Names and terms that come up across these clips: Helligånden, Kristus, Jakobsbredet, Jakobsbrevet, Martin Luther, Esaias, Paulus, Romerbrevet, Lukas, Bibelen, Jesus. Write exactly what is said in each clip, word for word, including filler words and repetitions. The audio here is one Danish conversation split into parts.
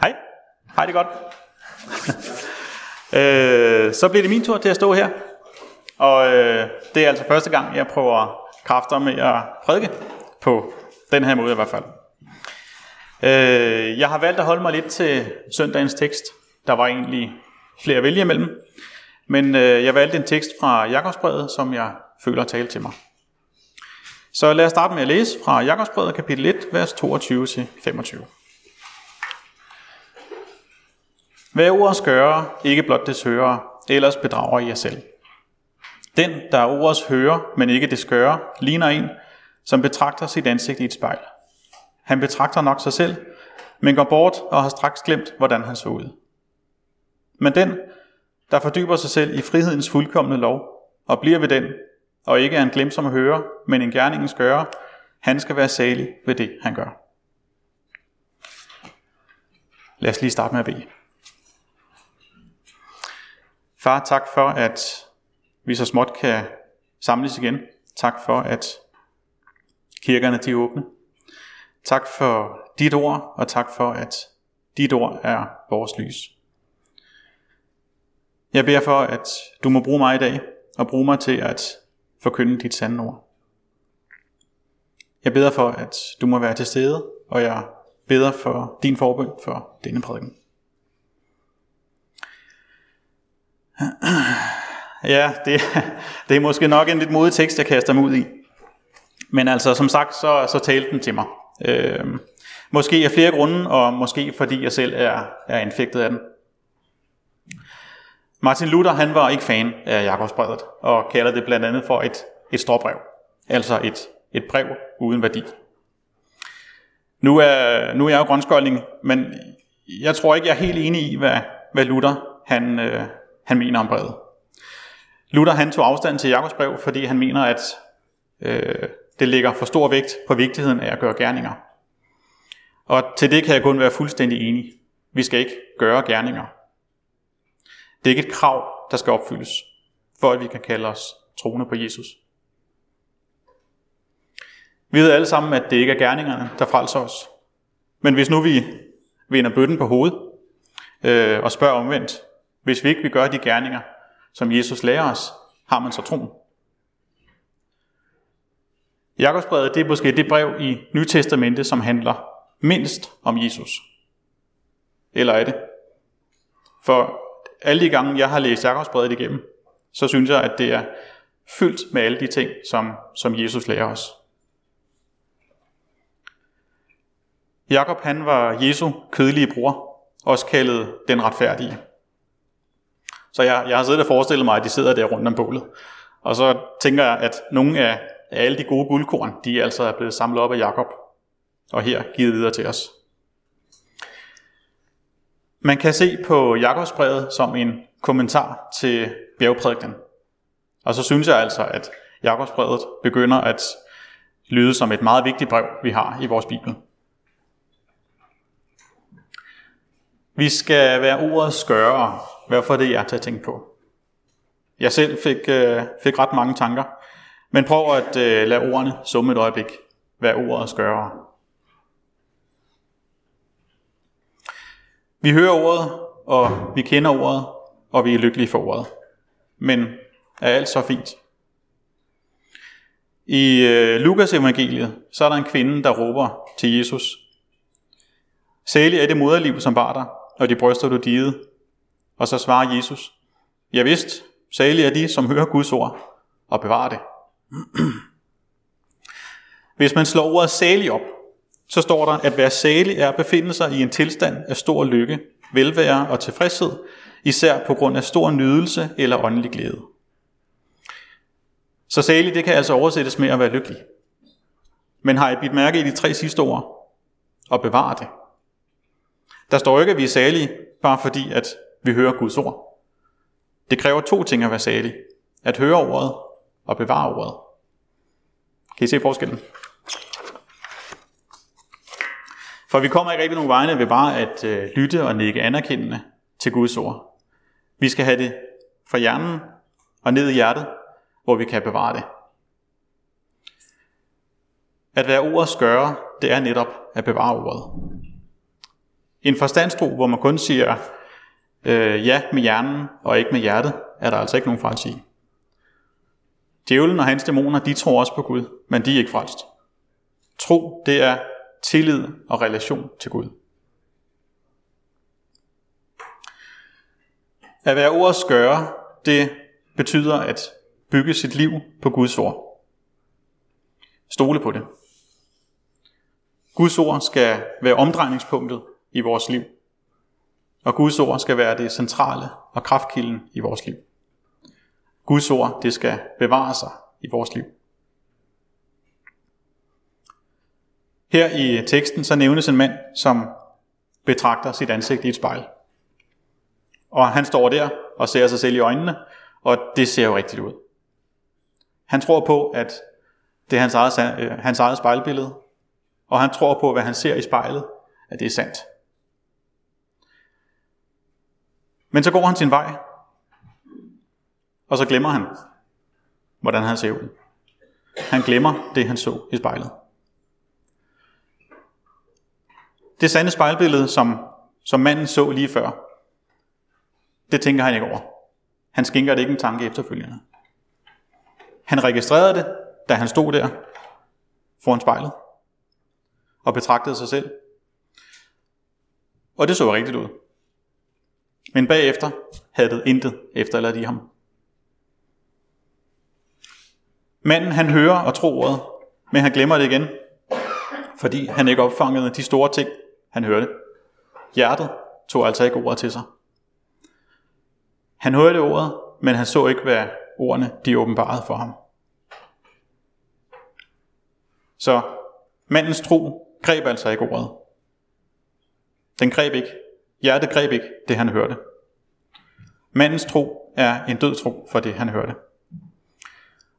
Hej. Hej, det er godt. øh, så bliver det min tur til at stå her. Og øh, det er altså første gang, jeg prøver kræfter med at prædike på den her måde i hvert fald. Øh, jeg har valgt at holde mig lidt til søndagens tekst. Der var egentlig flere vælge imellem. Men øh, jeg valgte en tekst fra Jakobsbredet, som jeg føler taler til mig. Så lad os starte med at læse fra Jakobsbredet kapitel et, vers toogtyve til femogtyve. Vær ordets gørere, ikke blot dets hørere, ellers bedrager I jer selv. Den, der er ordets hører, men ikke dets gørere, ligner en, som betragter sit ansigt i et spejl. Han betragter nok sig selv, men går bort og har straks glemt, hvordan han så ud. Men den, der fordyber sig selv i frihedens fuldkomne lov, og bliver ved den, og ikke er en glemsom hører, men en gerningens gører, han skal være salig ved det, han gør. Lad os lige starte med at bede. Far, tak for, at vi så småt kan samles igen. Tak for, at kirkerne de er åbne. Tak for dit ord, og tak for, at dit ord er vores lys. Jeg beder for, at du må bruge mig i dag, og bruge mig til at forkynde dit sande ord. Jeg beder for, at du må være til stede, og jeg beder for din forbøn for denne prædiken. Ja, det, det er måske nok en lidt modig tekst, jeg kaster mig ud i. Men altså, som sagt, så, så talte den til mig. Øh, måske af flere grunde, og måske fordi jeg selv er, er infektet af den. Martin Luther, han var ikke fan af Jakobsbrevet, og kalder det blandt andet for et, et stråbrev. Altså et, et brev uden værdi. Nu er, nu er jeg jo grønskolding, men jeg tror ikke, jeg er helt enig i, hvad, hvad Luther han, øh, han mener om brevet. Luther han tog afstand til Jakobsbrev, fordi han mener, at øh, det lægger for stor vægt på vigtigheden af at gøre gerninger. Og til det kan jeg kun være fuldstændig enig. Vi skal ikke gøre gerninger. Det er ikke et krav, der skal opfyldes, for at vi kan kalde os troende på Jesus. Vi ved alle sammen, at det ikke er gerningerne, der frelser os. Men hvis nu vi vender bøtten på hovedet øh, og spørger omvendt, hvis vi ikke vil gøre de gerninger, som Jesus lærer os, har man så troen. Jakobsbrevet det er måske det brev i Nye Testamente, som handler mindst om Jesus. Eller er det? For alle de gange, jeg har læst Jakobsbrevet igennem, så synes jeg, at det er fyldt med alle de ting, som, som Jesus lærer os. Jakob, han var Jesu kødelige bror, også kaldet den retfærdige. Så jeg, jeg har siddet og forestillet mig, at de sidder der rundt om bålet. Og så tænker jeg, at nogle af, af alle de gode guldkorn, de altså er blevet samlet op af Jakob, og her givet videre til os. Man kan se på Jakobsbrevet som en kommentar til bjergprædikenen. Og så synes jeg altså, at Jakobsbrevet begynder at lyde som et meget vigtigt brev, vi har i vores Bibel. Vi skal være ordets gørere. Hvorfor det er til at tænke på? Jeg selv fik, øh, fik ret mange tanker. Men prøv at øh, lade ordene summe et øjeblik. Vær ordets gørere. Vi hører ordet, og vi kender ordet, og vi er lykkelige for ordet. Men er alt så fint? I øh, Lukas evangeliet, så er der en kvinde, der råber til Jesus. Salig er det moderliv, som bar dig, og de bryster, du digede. Og så svarer Jesus, ja vidst, salig er de, som hører Guds ord, og bevarer det. Hvis man slår ordet salig op, så står der, at være salig er at befinde sig i en tilstand af stor lykke, velvære og tilfredshed, især på grund af stor nydelse eller åndelig glæde. Så salig, det kan altså oversættes med at være lykkelig. Men har I bidt mærke i de tre sidste ord? Og bevare det. Der står ikke, at vi er salige, bare fordi at vi hører Guds ord. Det kræver to ting at være salig. At høre ordet og bevare ordet. Kan I se forskellen? For vi kommer ikke rigtig nogen vegne ved bare at øh, lytte og nikke anerkendende til Guds ord. Vi skal have det fra hjernen og ned i hjertet, hvor vi kan bevare det. At være ordets gører, det er netop at bevare ordet. En forstandstro, hvor man kun siger øh, ja med hjernen og ikke med hjertet, er der altså ikke nogen frelse i. Djævlen og hans dæmoner, de tror også på Gud, men de er ikke frelst. Tro, det er tillid og relation til Gud. At være ordets gøre, det betyder at bygge sit liv på Guds ord. Stole på det. Guds ord skal være omdrejningspunktet i vores liv. Og Guds ord skal være det centrale og kraftkilden i vores liv. Guds ord, det skal bevare sig i vores liv. Her i teksten så nævnes en mand, som betragter sit ansigt i et spejl. Og han står der og ser sig selv i øjnene, og det ser jo rigtigt ud. Han tror på, at det er hans eget, hans eget spejlbillede, og han tror på, hvad han ser i spejlet, at det er sandt. Men så går han sin vej, og så glemmer han, hvordan han ser ud. Han glemmer det, han så i spejlet. Det sande spejlbillede, som, som manden så lige før, det tænker han ikke over. Han skænker det ikke en tanke efterfølgende. Han registrerede det, da han stod der foran spejlet og betragtede sig selv. Og det så rigtigt ud. Men bagefter havde det intet efterladt i ham. Manden, han hører og tror ordet, men han glemmer det igen, fordi han ikke opfangede de store ting, han hørte. Hjertet tog altså ikke ordet til sig. Han hørte ordet, men han så ikke, hvad ordene de åbenbarede for ham. Så mandens tro greb altså ikke ordet. Den greb ikke. Hjertet greb ikke det, han hørte. Mandens tro er en død tro for det, han hørte.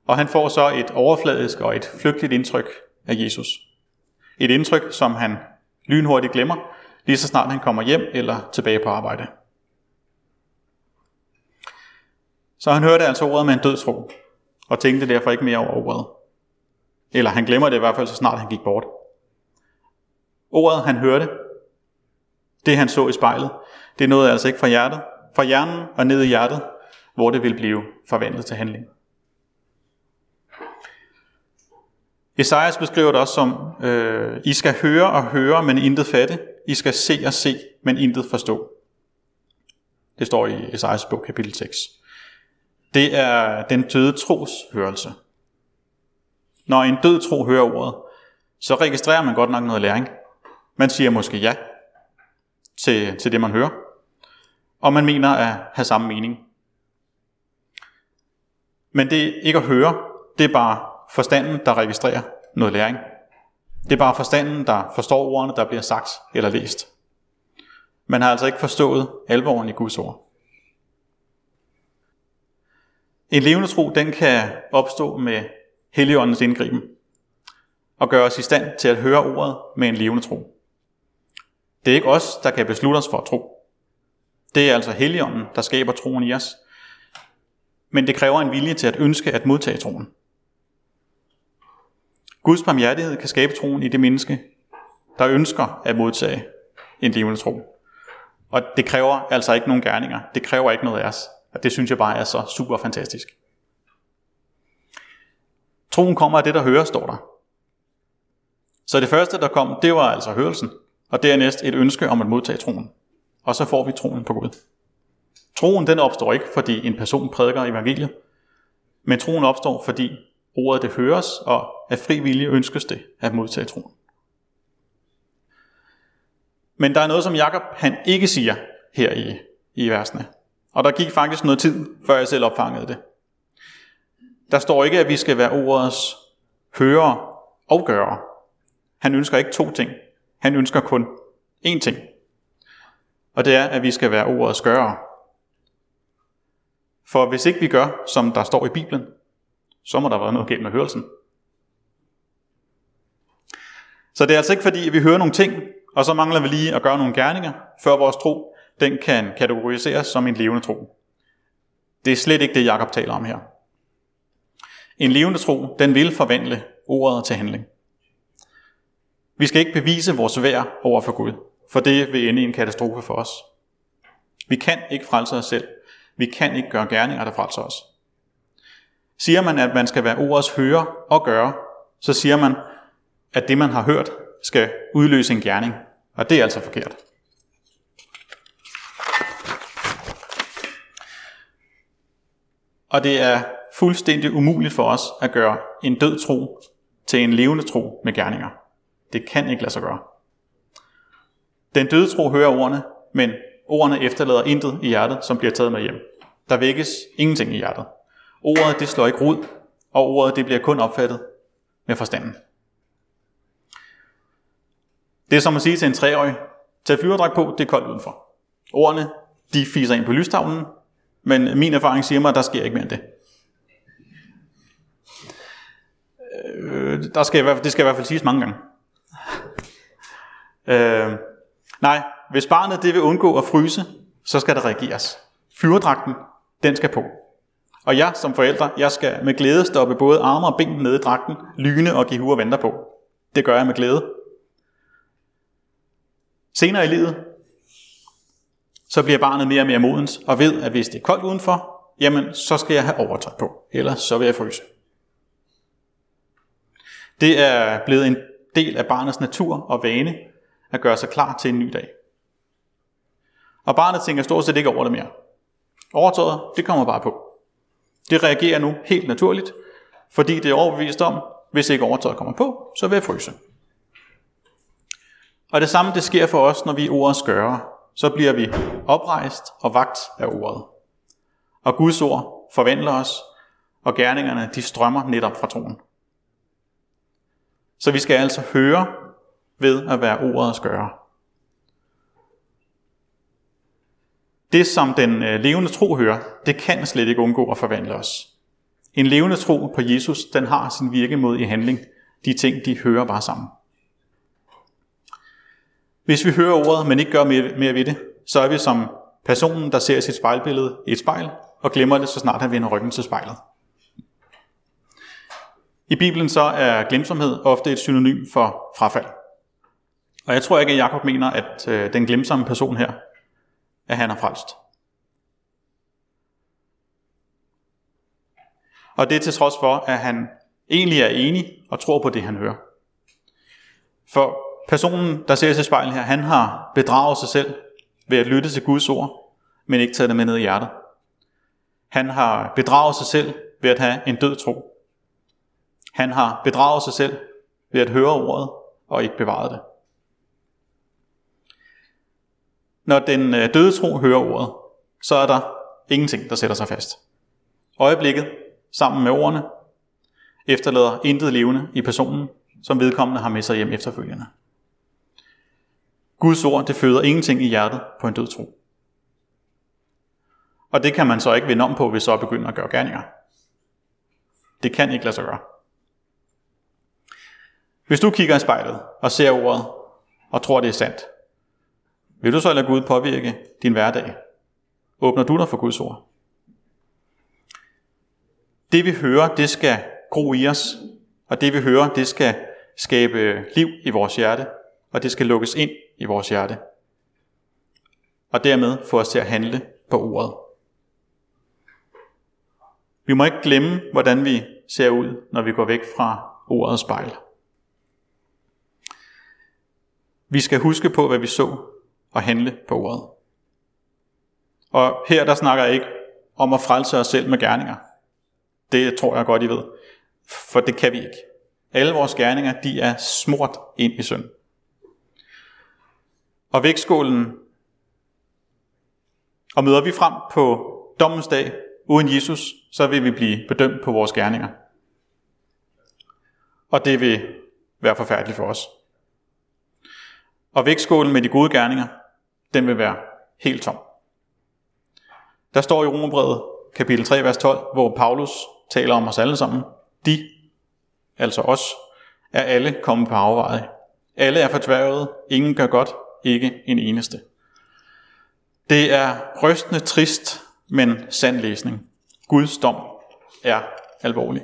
Og han får så et overfladisk og et flygtigt indtryk af Jesus. Et indtryk, som han lynhurtigt glemmer, lige så snart han kommer hjem eller tilbage på arbejde. Så han hørte altså ordet med en død tro, og tænkte derfor ikke mere over ordet. Eller han glemmer det i hvert fald, så snart han gik bort. Ordet, han hørte, det han så i spejlet, det nåede altså ikke fra hjertet, fra hjernen og ned i hjertet, hvor det ville blive forvandlet til handling. Esaias beskriver det også som, øh, I skal høre og høre, men intet fatte. I skal se og se, men intet forstå. Det står i Esaias bog, kapitel seks. Det er den døde tros hørelse. Når en død tro hører ordet, så registrerer man godt nok noget læring. Man siger måske ja til, til det, man hører. Og man mener at have samme mening. Men det ikke at høre, det er bare forstanden, der registrerer noget læring. Det er bare forstanden, der forstår ordene, der bliver sagt eller læst. Man har altså ikke forstået alvoren i Guds ord. En levende tro, den kan opstå med Helligåndens indgriben og gøre os i stand til at høre ordet med en levende tro. Det er ikke os, der kan beslutte os for at tro. Det er altså Helligånden, der skaber troen i os. Men det kræver en vilje til at ønske at modtage troen. Guds barmhjertighed kan skabe troen i det menneske, der ønsker at modtage en levende tro. Og det kræver altså ikke nogen gerninger. Det kræver ikke noget af os. Og det synes jeg bare er så super fantastisk. Troen kommer af det, der hører, står der. Så det første, der kom, det var altså hørelsen. Og dernæst et ønske om at modtage troen. Og så får vi troen på Gud. Troen, den opstår ikke, fordi en person prædiker evangeliet. Men troen opstår, fordi ordet det høres, og af fri vilje ønskes det at modtage troen. Men der er noget, som Jakob han ikke siger her i, i versene. Og der gik faktisk noget tid, før jeg selv opfangede det. Der står ikke, at vi skal være ordets hører og gørere. Han ønsker ikke to ting. Han ønsker kun én ting. Og det er, at vi skal være ordets gørere. For hvis ikke vi gør, som der står i Bibelen, så må der være noget galt med hørelsen. Så det er altså ikke fordi, vi hører nogle ting, og så mangler vi lige at gøre nogle gerninger, før vores tro, den kan kategoriseres som en levende tro. Det er slet ikke det, Jakob taler om her. En levende tro, den vil forvandle ordet til handling. Vi skal ikke bevise vores værd over for Gud, for det vil ende i en katastrofe for os. Vi kan ikke frelse os selv. Vi kan ikke gøre gerninger, der frelser os. Siger man, at man skal være ordets hører og gøre, så siger man, at det, man har hørt, skal udløse en gerning. Og det er altså forkert. Og det er fuldstændig umuligt for os at gøre en død tro til en levende tro med gerninger. Det kan ikke lade sig gøre. Den døde tro hører ordene, men ordene efterlader intet i hjertet, som bliver taget med hjem. Der vækkes ingenting i hjertet. Ordet, det slår ikke rod, og ordet, det bliver kun opfattet med forstanden. Det er som at sige til en treårig, tag flyverdragt på, det er koldt udenfor. Ordene, de fiser ind på lystavlen, men min erfaring siger mig, at der sker ikke mere end det. Øh, der skal i hvert fald, det skal i hvert fald siges mange gange. Øh, nej, hvis barnet det vil undgå at fryse, så skal der reageres. Flyverdragten, den skal på. Og jeg som forælder, jeg skal med glæde stoppe både arme og ben nede i dragten, lyne og give huer venter på. Det gør jeg med glæde. Senere i livet, så bliver barnet mere og mere modent, og ved, at hvis det er koldt udenfor, jamen så skal jeg have overtøj på, ellers så vil jeg fryse. Det er blevet en del af barnets natur og vane, at gøre sig klar til en ny dag. Og barnet tænker stort set ikke over det mere. Overtøjet, det kommer bare på. Det reagerer nu helt naturligt, fordi det er overbevist om, hvis ikke overtøjet kommer på, så vil jeg fryse. Og det samme, det sker for os, når vi er ordets gørere. Så bliver vi oprejst og vagt af ordet. Og Guds ord forvandler os, og gerningerne, de strømmer netop fra troen. Så vi skal altså høre ved at være ordets gørere. Det, som den levende tro hører, det kan slet ikke undgå at forvandle os. En levende tro på Jesus, den har sin virkemåde i handling. De ting, de hører bare sammen. Hvis vi hører ordet, men ikke gør mere ved det, så er vi som personen, der ser sit spejlbillede i et spejl, og glemmer det, så snart han vender ryggen til spejlet. I Bibelen så er glemsomhed ofte et synonym for frafald. Og jeg tror ikke, at Jakob mener, at den glemsomme person her, at han er frelst. Og det er til trods for, at han egentlig er enig og tror på det, han hører. For personen, der ser sig i spejlet her, han har bedraget sig selv ved at lytte til Guds ord, men ikke taget det med ned i hjertet. Han har bedraget sig selv ved at have en død tro. Han har bedraget sig selv ved at høre ordet og ikke bevare det. Når den døde tro hører ordet, så er der ingenting, der sætter sig fast. Øjeblikket, sammen med ordene, efterlader intet levende i personen, som vedkommende har med sig hjem efterfølgende. Guds ord, det føder ingenting i hjertet på en død tro. Og det kan man så ikke vende om på, hvis så begynder at gøre gerninger. Det kan ikke lade sig gøre. Hvis du kigger i spejlet og ser ordet og tror, det er sandt, vil du så lade Gud påvirke din hverdag? Åbner du dig for Guds ord? Det vi hører, det skal gro i os, og det vi hører, det skal skabe liv i vores hjerte, og det skal lukkes ind i vores hjerte. Og dermed få os til at handle på ordet. Vi må ikke glemme, hvordan vi ser ud, når vi går væk fra ordets spejl. Vi skal huske på, hvad vi så, og handle på ordet. Og her der snakker jeg ikke om at frelse os selv med gerninger. Det tror jeg godt, I ved. For det kan vi ikke. Alle vores gerninger, de er smurt ind i synd. Og vægtskålen, og møder vi frem på dommens dag uden Jesus, så vil vi blive bedømt på vores gerninger. Og det vil være forfærdeligt for os. Og vægtskålen med de gode gerninger, den vil være helt tom. Der står i Romerbrevet, kapitel tre, vers tolv, hvor Paulus taler om os alle sammen. De, altså os, er alle kommet på afveje. Alle er fortværvede, ingen gør godt, ikke en eneste. Det er rystende trist, men sand læsning. Guds dom er alvorlig.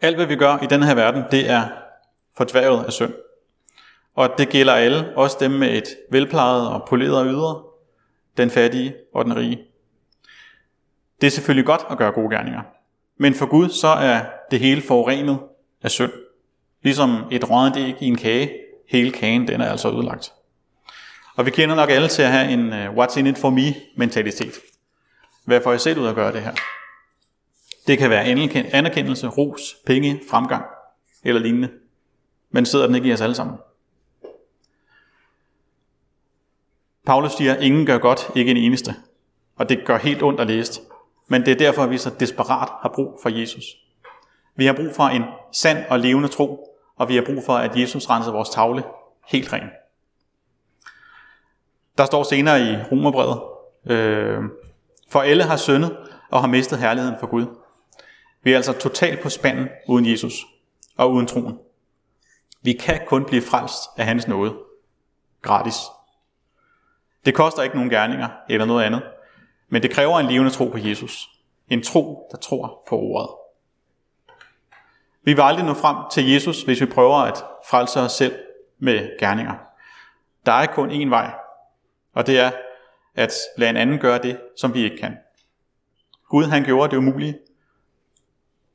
Alt hvad vi gør i denne her verden, det er fortværvet af synd. og det gælder alle, også dem med et velplejet og poleret ydre, den fattige og den rige. Det er selvfølgelig godt at gøre gode gerninger, men for Gud så er det hele forurenet af synd. Ligesom et rådent æg i en kage, hele kagen den er altså ødelagt. Og vi kender nok alle til at have en what's in it for me mentalitet. Hvad får jeg selv ud at gøre det her? Det kan være anerkendelse, ros, penge, fremgang eller lignende. Men sidder den ikke i os alle sammen? Paulus siger, ingen gør godt, ikke en eneste. Og det gør helt ondt at læse. Men det er derfor, at vi så desperat har brug for Jesus. Vi har brug for en sand og levende tro, og vi har brug for, at Jesus renser vores tavle helt ren. Der står senere i Romerbrevet, øh, for alle har syndet og har mistet herligheden for Gud. Vi er altså totalt på spanden uden Jesus og uden troen. Vi kan kun blive frelst af hans nåde. Gratis. Det koster ikke nogen gerninger eller noget andet, men det kræver en levende tro på Jesus. En tro, der tror på ordet. Vi vil aldrig nå frem til Jesus, hvis vi prøver at frelse os selv med gerninger. Der er kun én vej, og det er at lade en anden gøre det, som vi ikke kan. Gud han gjorde det umulige.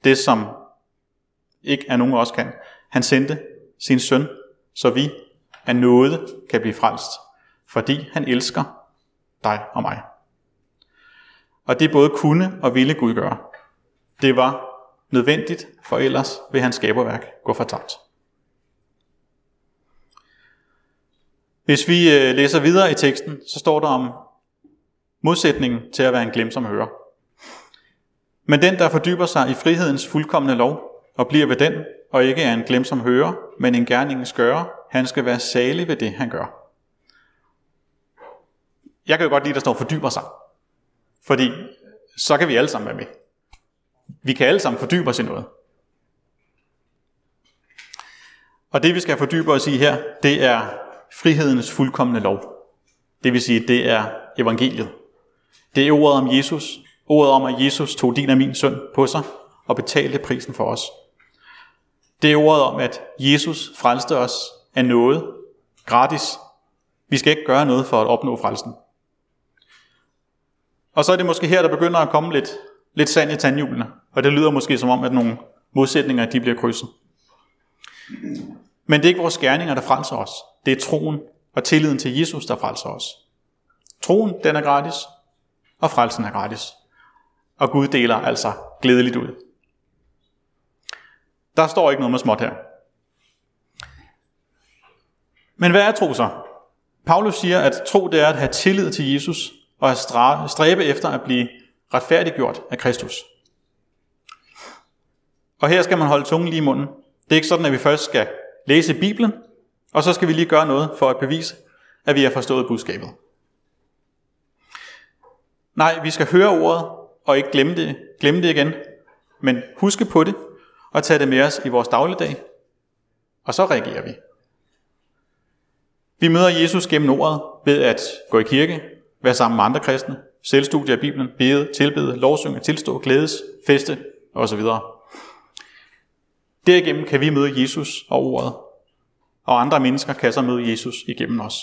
Det som ikke er nogen af os kan. Han sendte sin søn, så vi af nåde kan blive frelst. Fordi han elsker dig og mig. Og det både kunne og ville Gud gøre. Det var nødvendigt, for ellers vil hans skaberværk gå fortabt. Hvis vi læser videre i teksten, så står der om modsætningen til at være en glemsom hører. Men den, der fordyber sig i frihedens fuldkomne lov, og bliver ved den, og ikke er en glemsom hører, men en gerningens gører, han skal være salig ved det, han gør. Jeg kan jo godt lide, at der står fordyber sig. Fordi så kan vi alle sammen være med. Vi kan alle sammen fordybe os i noget. Og det vi skal fordybe os i her, det er frihedens fuldkomne lov. Det vil sige, det er evangeliet. Det er ordet om Jesus. Ordet om, at Jesus tog din og min synd på sig og betalte prisen for os. Det er ordet om, at Jesus frelste os af noget gratis. Vi skal ikke gøre noget for at opnå frelsen. Og så er det måske her, der begynder at komme lidt, lidt sand i tandhjulene. Og det lyder måske som om, at nogle modsætninger de bliver krydset. Men det er ikke vores gerninger, der frelser os. Det er troen og tilliden til Jesus, der frelser os. Troen, den er gratis, og frelsen er gratis. Og Gud deler altså glædeligt ud. Der står ikke noget med småt her. Men hvad er tro så? Paulus siger, at tro det er at have tillid til Jesus, og at stræbe efter at blive retfærdiggjort af Kristus. Og her skal man holde tungen lige i munden. Det er ikke sådan, at vi først skal læse Bibelen, og så skal vi lige gøre noget for at bevise, at vi har forstået budskabet. Nej, vi skal høre ordet, og ikke glemme det, glemme det igen, men huske på det, og tage det med os i vores dagligdag, og så reagerer vi. Vi møder Jesus gennem ordet ved at gå i kirke, være sammen med andre kristne, selvstudie af Bibelen, bede, tilbede, lovsynge, tilstå, glædes, feste osv. Derigennem kan vi møde Jesus og ordet, og andre mennesker kan så møde Jesus igennem os.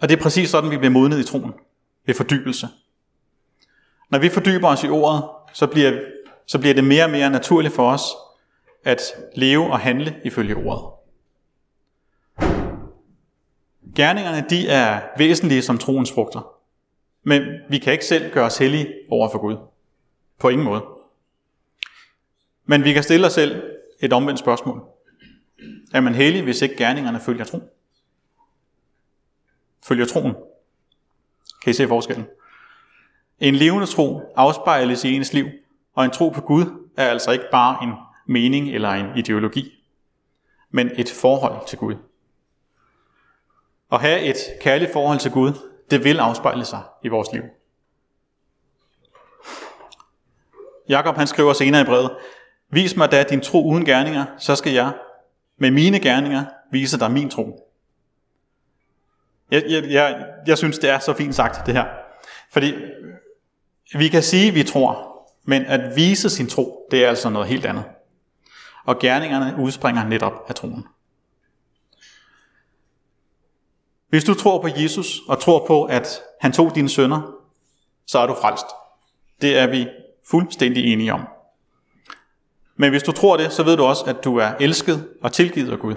Og det er præcis sådan, vi bliver modnet i troen, ved fordybelse. Når vi fordyber os i ordet, så bliver, så bliver det mere og mere naturligt for os at leve og handle ifølge ordet. Gerningerne, de er væsentlige som troens frugter. Men vi kan ikke selv gøre os hellige over for Gud. På ingen måde. Men vi kan stille os selv et omvendt spørgsmål. Er man hellig, hvis ikke gerningerne følger troen? Følger troen? Kan I se forskellen? En levende tro afspejles i ens liv, og en tro på Gud er altså ikke bare en mening eller en ideologi, men et forhold til Gud. At have et kærligt forhold til Gud, det vil afspejle sig i vores liv. Jakob han skriver senere i brevet, vis mig da din tro uden gerninger, så skal jeg med mine gerninger vise dig min tro. Jeg, jeg, jeg, jeg synes, det er så fint sagt, det her. Fordi vi kan sige, at vi tror, men at vise sin tro, det er altså noget helt andet. og gerningerne udspringer netop af troen. Hvis du tror på Jesus og tror på, at han tog dine synder, så er du frelst. Det er vi fuldstændig enige om. Men hvis du tror det, så ved du også, at du er elsket og tilgivet af Gud.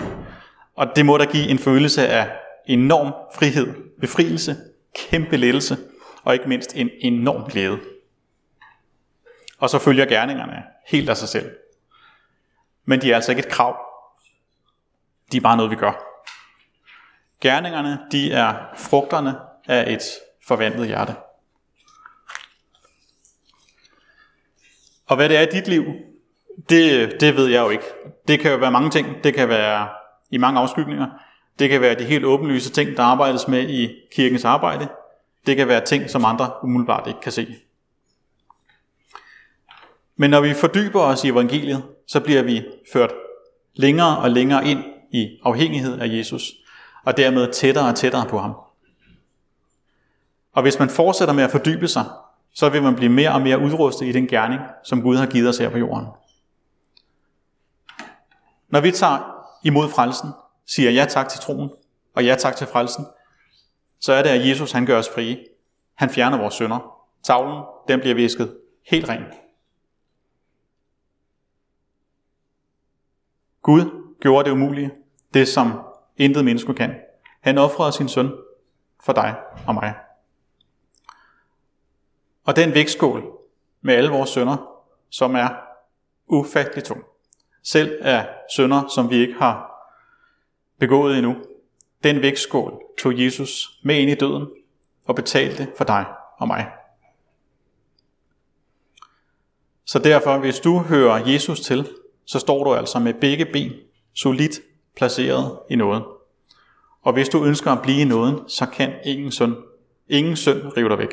Og det må da give en følelse af enorm frihed, befrielse, kæmpe lettelse og ikke mindst en enorm glæde. Og så følger gerningerne helt af sig selv. Men de er altså ikke et krav. De er bare noget, vi gør. Gerningerne, de er frugterne af et forvandlet hjerte. Og hvad det er i dit liv, det, det ved jeg jo ikke. Det kan jo være mange ting. Det kan være i mange afskygninger. Det kan være de helt åbenlyse ting, der arbejdes med i kirkens arbejde. Det kan være ting, som andre umiddelbart ikke kan se. Men når vi fordyber os i evangeliet, så bliver vi ført længere og længere ind i afhængighed af Jesus, og dermed tættere og tættere på ham. Og hvis man fortsætter med at fordybe sig, så vil man blive mere og mere udrustet i den gerning, som Gud har givet os her på jorden. Når vi tager imod frelsen, siger ja tak til troen, og ja tak til frelsen, så er det, at Jesus han gør os frie. Han fjerner vores synder. Tavlen, den bliver visket helt ren. Gud gjorde det umulige, det som intet menneske kan. Han ofrede sin søn for dig og mig. Og den vægtskål med alle vores synder, som er ufattelig tung, selv af synder, som vi ikke har begået endnu, den vægtskål tog Jesus med ind i døden og betalte for dig og mig. Så derfor, hvis du hører Jesus til, så står du altså med begge ben solidt placeret i nåden. Og hvis du ønsker at blive i nåden, så kan ingen synd, ingen synd rive dig væk.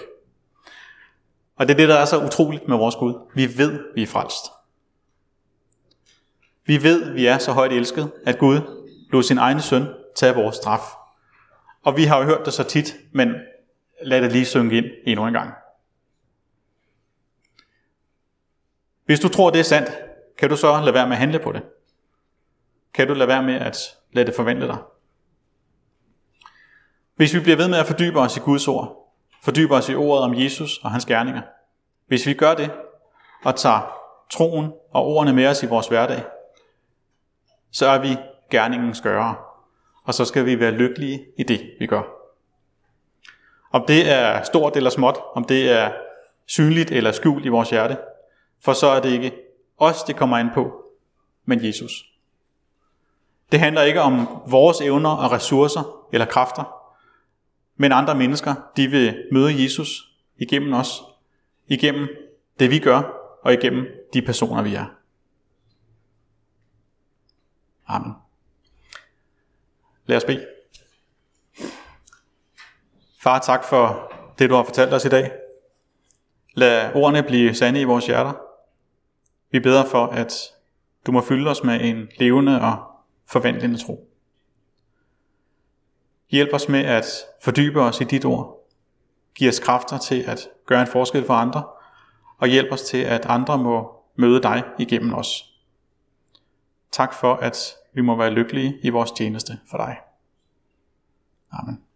Og det er det, der er så utroligt med vores Gud. Vi ved, vi er frelst. Vi ved, vi er så højt elsket, at Gud lod sin egen søn tage vores straf. Og vi har jo hørt det så tit, men lad det lige synge ind endnu en gang. Hvis du tror, det er sandt, kan du så lade være med at handle på det? Kan du lade være med at lade det forvandle dig? Hvis vi bliver ved med at fordybe os i Guds ord, fordybe os i ordet om Jesus og hans gerninger, hvis vi gør det og tager troen og ordene med os i vores hverdag, så er vi gerningens gørere, og så skal vi være lykkelige i det, vi gør. Om det er stort eller småt, om det er synligt eller skjult i vores hjerte, for så er det ikke os, det kommer an på, men Jesus. Det handler ikke om vores evner og ressourcer eller kræfter, men andre mennesker, de vil møde Jesus igennem os, igennem det vi gør og igennem de personer vi er. Amen. Lad os bede. Far, tak for det du har fortalt os i dag. Lad ordene blive sande i vores hjerter. Vi beder for, at du må fylde os med en levende og forvandlende tro. Hjælp os med at fordybe os i dit ord. Giv os kræfter til at gøre en forskel for andre, og hjælp os til, at andre må møde dig igennem os. Tak for, at vi må være lykkelige i vores tjeneste for dig. Amen.